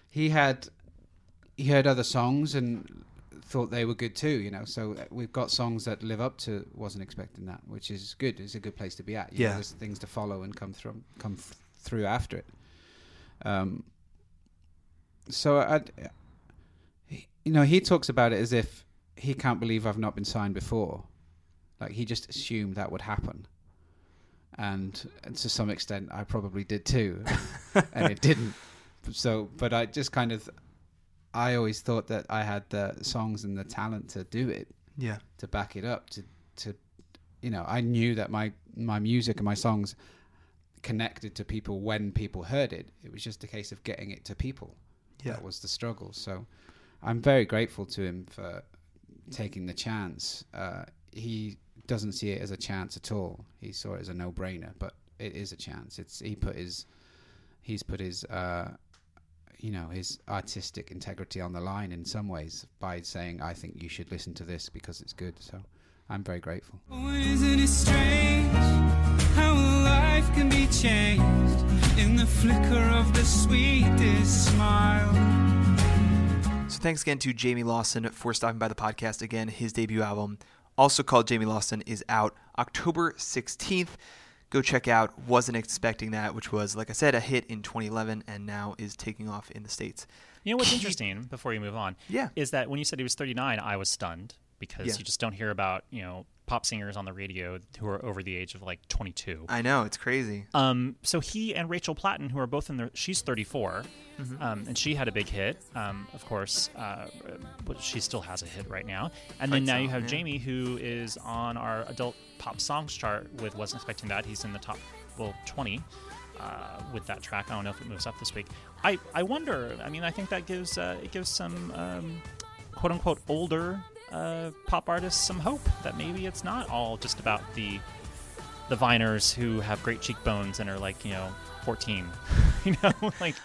he had. He heard other songs and thought they were good too, you know. So we've got songs that live up to wasn't expecting that, which is good. It's a good place to be at. You yeah, know, there's things to follow and come through, come f- through after it. Um. So I, you know, he talks about it as if he can't believe I've not been signed before. Like, he just assumed that would happen. And, and to some extent, I probably did too. And it didn't. So, but I just kind of, I always thought that I had the songs and the talent to do it. Yeah. To back it up, to, to, you know, I knew that my, my music and my songs connected to people when people heard it. It was just a case of getting it to people. Yeah. That was the struggle. So I'm very grateful to him for taking the chance. Uh, he doesn't see it as a chance at all. He saw it as a no-brainer, but it is a chance. It's he put his he's put his uh, you know, his artistic integrity on the line in some ways by saying, I think you should listen to this because it's good. So I'm very grateful. Oh, isn't it strange how life can be changed in the flicker of the sweetest smile? So thanks again to Jamie Lawson for stopping by the podcast again. His debut album, also called Jamie Lawson, is out October sixteenth. Go check out Wasn't Expecting That, which was, like I said, a hit in twenty eleven and now is taking off in the States. You know what's interesting, before you move on, yeah. is that when you said he was thirty-nine, I was stunned. Because yeah. you just don't hear about, you know, pop singers on the radio who are over the age of like twenty-two. I know, it's crazy. Um, so he and Rachel Platten, who are both in their, she's thirty-four, mm-hmm. um, and she had a big hit, um, of course. Uh, but she still has a hit right now. And then now you have yeah. Jamie, who is on our adult pop songs chart with Wasn't Expecting That. He's in the top, well, twenty. Uh, with that track. I don't know if it moves up this week. I, I wonder. I mean, I think that gives uh, it gives some um, quote unquote older Uh, pop artists some hope that maybe it's not all just about the the viners who have great cheekbones and are like, you know, fourteen, you know, like,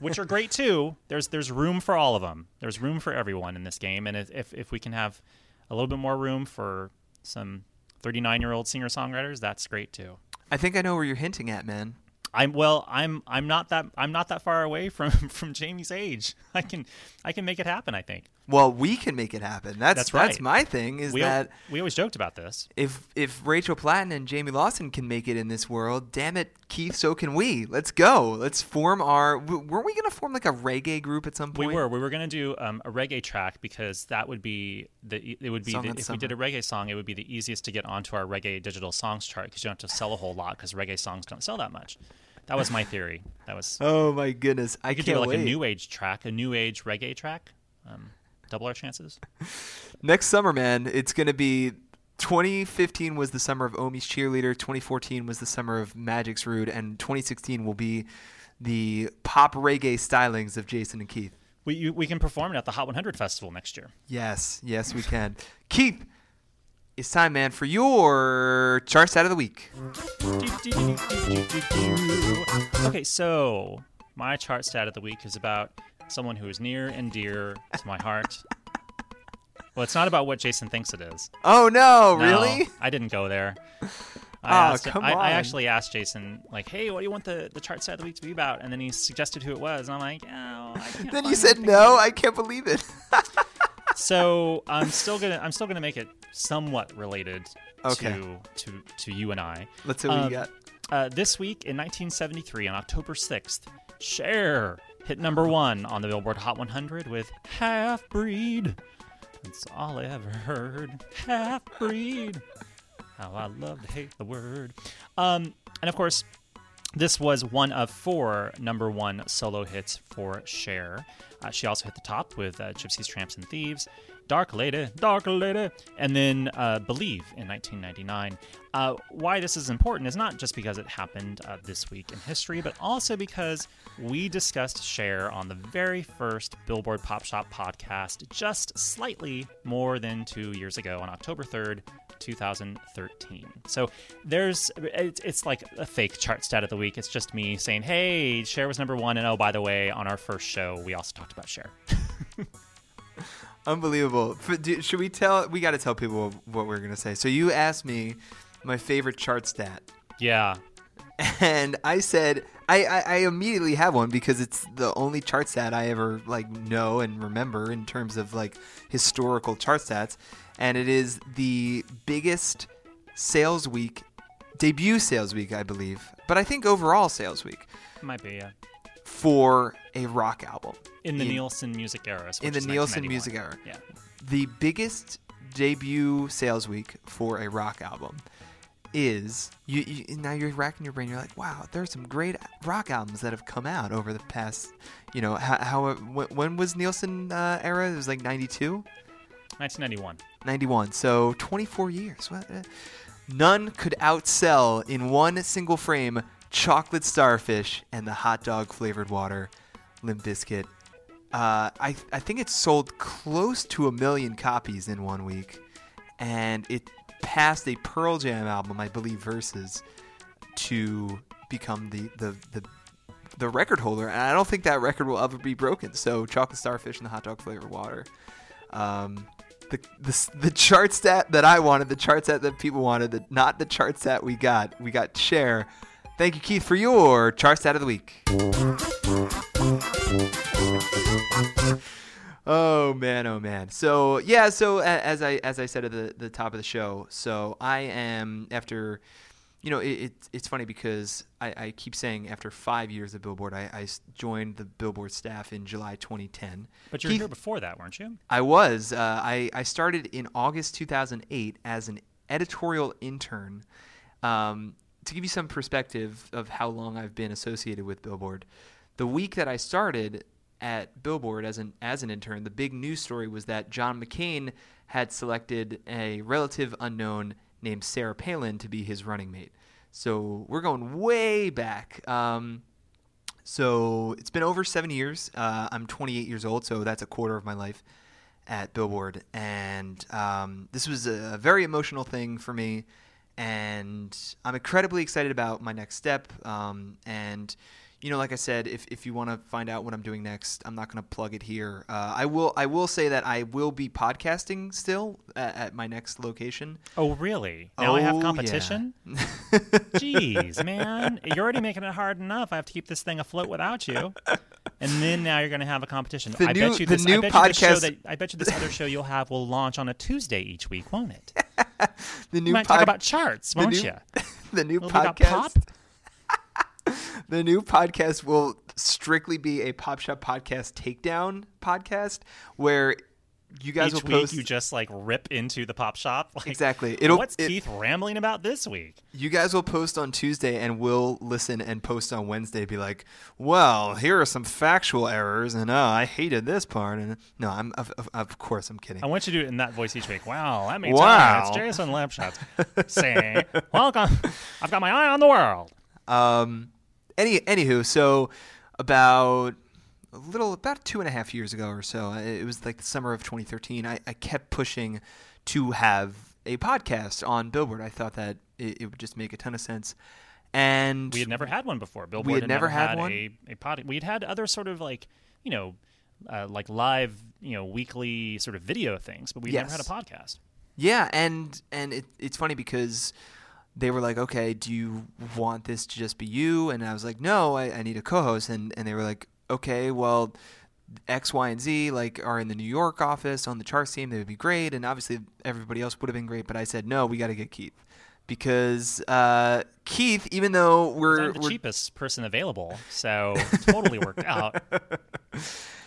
which are great too. There's there's room for all of them. There's room for everyone in this game, and if if we can have a little bit more room for some thirty-nine-year-old singer songwriters, that's great too. I think I know where you're hinting at, man. I'm well. I'm I'm not that I'm not that far away from, from Jamie's age. I can I can make it happen, I think. Well, we can make it happen. That's that's, right. that's my thing. Is we that al- we always joked about this. If if Rachel Platten and Jamie Lawson can make it in this world, damn it, Keith, so can we. Let's go. Let's form our. Weren't we going to form like a reggae group at some point? We were. We were going to do um, a reggae track because that would be the. It would be the, if summer. we did a reggae song, it would be the easiest to get onto our reggae digital songs chart because you don't have to sell a whole lot because reggae songs don't sell that much. That was my theory. That was. Oh my goodness! I could can't do like wait. a new age track, a new age reggae track. Um, double our chances. Next summer, man, it's gonna be. twenty fifteen was the summer of Omi's Cheerleader. twenty fourteen was the summer of Magic's Rude, and twenty sixteen will be the pop reggae stylings of Jason and Keith. We you, we can perform it at the Hot one hundred Festival next year. Yes, yes, we can. Keith, it's time, man, for your chart stat of the week. Okay, so my chart stat of the week is about someone who is near and dear to my heart. Well, it's not about what Jason thinks it is. Oh, no, no really? I didn't go there. I oh, asked, come I, on. I actually asked Jason, like, hey, what do you want the, the chart stat of the week to be about? And then he suggested who it was. And I'm like, oh, I can't. Then you said, no, I can't believe it. So I'm still gonna I'm still gonna make it somewhat related okay. to to to you and I. Let's see what um, you got. Uh, this week in nineteen seventy-three, on October sixth, Cher hit number one on the Billboard Hot one hundred with Half Breed. That's all I ever heard. Half breed. How I love to hate the word. Um, and of course, this was one of four number one solo hits for Cher. Uh, she also hit the top with uh, Gypsies, Tramps, and Thieves, Dark Lady, Dark Lady, and then uh, Believe in nineteen ninety-nine. Uh, why this is important is not just because it happened uh, this week in history, but also because we discussed Cher on the very first Billboard Pop Shop podcast just slightly more than two years ago on October third, two thousand thirteen. So there's it's, it's like a fake chart stat of the week. It's just me saying, hey, Cher was number one, and oh, by the way, on our first show, we also talked about Cher. Unbelievable. Should we tell? We got to tell people what we're going to say. So you asked me my favorite chart stat. Yeah. And I said, I, I, I immediately have one because it's the only chart stat I ever like know and remember in terms of like historical chart stats. And it is the biggest sales week, debut sales week, I believe. But I think overall sales week. Might be, yeah. for a rock album. In the in, Nielsen Music era. In the Nielsen Music era. Yeah. The biggest debut sales week for a rock album is, you, you now you're racking your brain, you're like, wow, there's some great rock albums that have come out over the past, you know, how, how when, when was Nielsen uh, era? It was like ninety-two? nineteen ninety-one. ninety-one. So twenty-four years. What? None could outsell in one single frame Chocolate Starfish and the hot dog flavored water, Limp Bizkit. Uh, I I think it sold close to a million copies in one week, and it passed a Pearl Jam album, I believe, Versus, to become the the, the the record holder. And I don't think that record will ever be broken. So Chocolate Starfish and the hot dog flavored water. Um, the the the chart stat that I wanted, the chart stat that people wanted, the, not the chart stat we got. We got Cher. Thank you, Keith, for your chart stat of the week. Oh man, oh man. So yeah, so as I as I said at the, the top of the show, so I am after, you know, it, it it's funny because I, I keep saying after five years of Billboard, I, I joined the Billboard staff in July twenty ten. But you were Keith, here before that, weren't you? I was. Uh, I I started in August two thousand eight as an editorial intern. Um, To give you some perspective of how long I've been associated with Billboard, the week that I started at Billboard as an as an intern, the big news story was that John McCain had selected a relative unknown named Sarah Palin to be his running mate. So we're going way back. Um, so it's been over seven years. Uh, I'm twenty-eight years old, so that's a quarter of my life at Billboard. And um, this was a very emotional thing for me. And I'm incredibly excited about my next step. Um, and, you know, like I said, if, if you want to find out what I'm doing next, I'm not going to plug it here. Uh, I will I will say that I will be podcasting still at, at my next location. Oh, really? Now oh, I have competition? Yeah. Jeez, man. You're already making it hard enough. I have to keep this thing afloat without you. And then now you're going to have a competition. The I new, bet you this, the new I bet podcast. You this show that, I bet you this other show you'll have will launch on a Tuesday each week, won't it? The new you might pod- talk about charts, won't you? The new, the new podcast. The new podcast will strictly be a Pop Shop Podcast takedown podcast where you guys each will post. Week you just like rip into the Pop Shop. Like, exactly. It'll, what's it, Keith rambling about this week? You guys will post on Tuesday and we'll listen and post on Wednesday. Be like, well, here are some factual errors, and oh, I hated this part. And no, I'm of, of, of course I'm kidding. I want you to do it in that voice each week. Wow, that means wow. It's Jason Lapshots saying, "Welcome, I've got my eye on the world." Um. Any anywho, so about. A little, about two and a half years ago or so, it was like the summer of twenty thirteen, I, I kept pushing to have a podcast on Billboard. I thought that it, it would just make a ton of sense. And we had never had one before. Billboard we had, had never had, had one. A, a pod. We had had other sort of like, you know, uh, like live, you know, weekly sort of video things, but we yes. never had a podcast. Yeah. And, and it, it's funny because they were like, okay, do you want this to just be you? And I was like, no, I, I need a co-host. And, and they were like, okay, well, X, Y, and Z like are in the New York office on the charts team. They would be great, and obviously everybody else would have been great. But I said, no, we got to get Keith because uh, Keith, even though we're I'm the we're... cheapest person available, so totally worked out.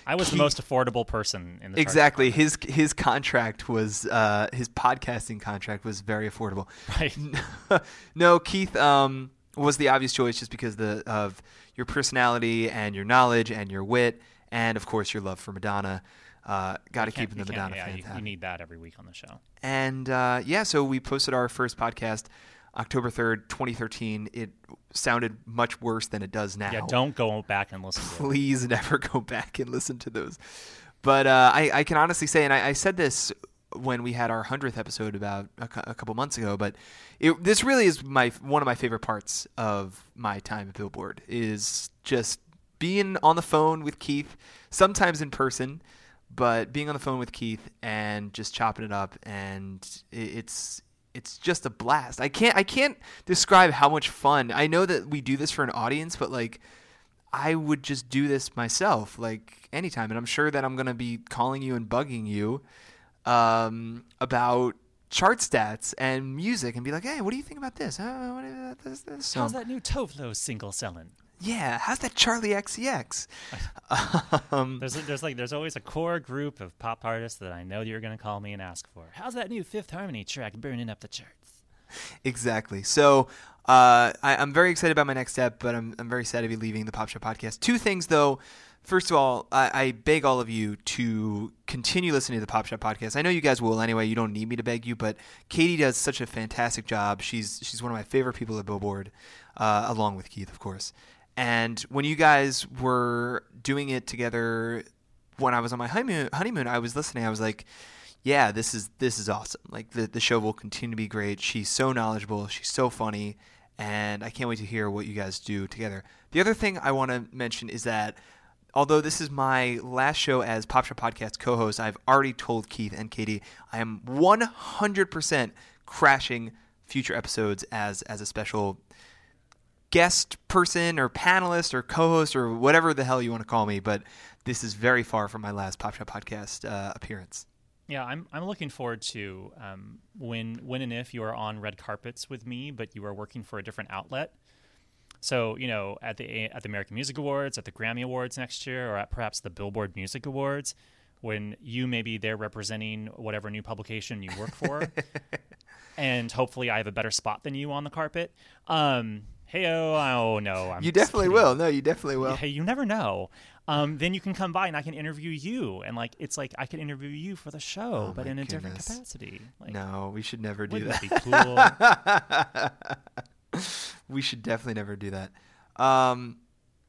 I was Keith, the most affordable person in the exactly. His his contract was uh, his podcasting contract was very affordable. Right? No, Keith. Um, was the obvious choice just because the, of your personality and your knowledge and your wit and, of course, your love for Madonna. Uh, got to keep the Madonna yeah, fans you, you need that every week on the show. And, uh, yeah, so we posted our first podcast October third, twenty thirteen. It sounded much worse than it does now. Yeah, don't go back and listen to it. Please never go back and listen to those. But uh, I, I can honestly say, and I, I said this when we had our hundredth episode about a, a couple months ago, but it, this really is my one of my favorite parts of my time at Billboard is just being on the phone with Keith, sometimes in person, but being on the phone with Keith and just chopping it up, and it, it's it's just a blast. I can't I can't describe how much fun. I know that we do this for an audience, but like I would just do this myself, like anytime, and I'm sure that I'm gonna be calling you and bugging you um about chart stats and music and be like, hey, what do you think about this? Uh, what about this, this how's that new Tovlo single selling? Yeah, how's that Charlie X C X? um, there's there's like there's always a core group of pop artists that I know you're going to call me and ask for. How's that new Fifth Harmony track burning up the charts? Exactly. So uh, I, I'm very excited about my next step, but I'm I'm very sad to be leaving the Pop Shop Podcast. Two things, though. First of all, I, I beg all of you to continue listening to the Pop Shop Podcast. I know you guys will anyway. You don't need me to beg you, but Katie does such a fantastic job. She's she's one of my favorite people at Billboard, uh, along with Keith, of course. And when you guys were doing it together, when I was on my honeymoon, I was listening. I was like, yeah, this is this is awesome. Like, the, the show will continue to be great. She's so knowledgeable. She's so funny. And I can't wait to hear what you guys do together. The other thing I want to mention is that although this is my last show as Pop Shop Podcast co-host, I've already told Keith and Katie I am one hundred percent crashing future episodes as as a special guest person or panelist or co-host or whatever the hell you want to call me. But this is very far from my last Pop Shop Podcast uh, appearance. Yeah, I'm I'm looking forward to um, when when and if you are on red carpets with me, but you are working for a different outlet. So, you know, at the at the American Music Awards, at the Grammy Awards next year, or at perhaps the Billboard Music Awards, when you may be there representing whatever new publication you work for, and hopefully I have a better spot than you on the carpet. Um, hey, oh, oh no. I'm you definitely kidding. will. No, you definitely will. Hey, you never know. Um, then you can come by and I can interview you. And, like, it's like I could interview you for the show, oh, but in a goodness. different capacity. Like, no, we should never do that. Wouldn't that be cool? We should definitely never do that. Um,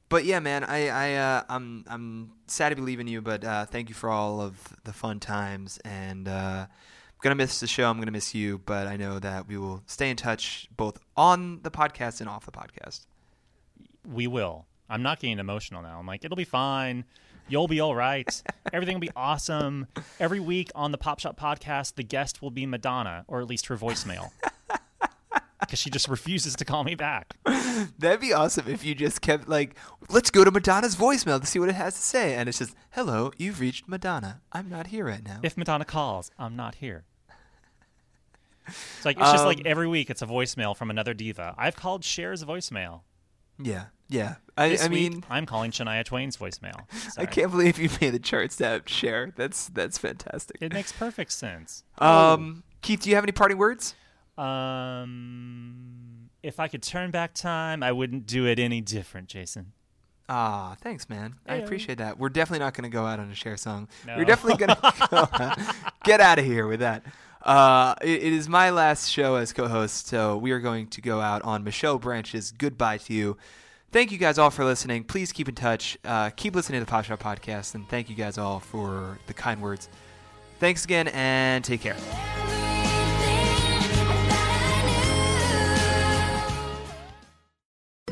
but yeah, man, I, I, uh, I'm, I'm sad to be leaving you, but uh, thank you for all of the fun times. And uh, I'm gonna miss the show. I'm gonna miss you, but I know that we will stay in touch both on the podcast and off the podcast. We will. I'm not getting emotional now. I'm like, it'll be fine. You'll be all right. Everything will be awesome. Every week on the Pop Shop Podcast, the guest will be Madonna, or at least her voicemail. Because she just refuses to call me back. That'd be awesome if you just kept like, let's go to Madonna's voicemail to see what it has to say. And it's just, hello, you've reached Madonna. I'm not here right now. If Madonna calls, I'm not here. It's like, it's um, just like every week it's a voicemail from another diva. I've called Cher's voicemail. Yeah, yeah. I, this I week, mean, I'm calling Shania Twain's voicemail. Sorry. I can't believe you made the charts out, Cher. That's that's fantastic. It makes perfect sense. Um, oh. Keith, do you have any parting words? Um, if I could turn back time, I wouldn't do it any different, Jason. Ah, thanks, man. Hey. I appreciate that. We're definitely not going to go out on a Cher song. No. We're definitely going to get out of here with that. Uh, it, it is my last show as co-host, so we are going to go out on Michelle Branch's Goodbye to You. Thank you guys all for listening. Please keep in touch. Uh, keep listening to the Pop Shop Podcast, and thank you guys all for the kind words. Thanks again, and take care.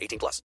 eighteen plus.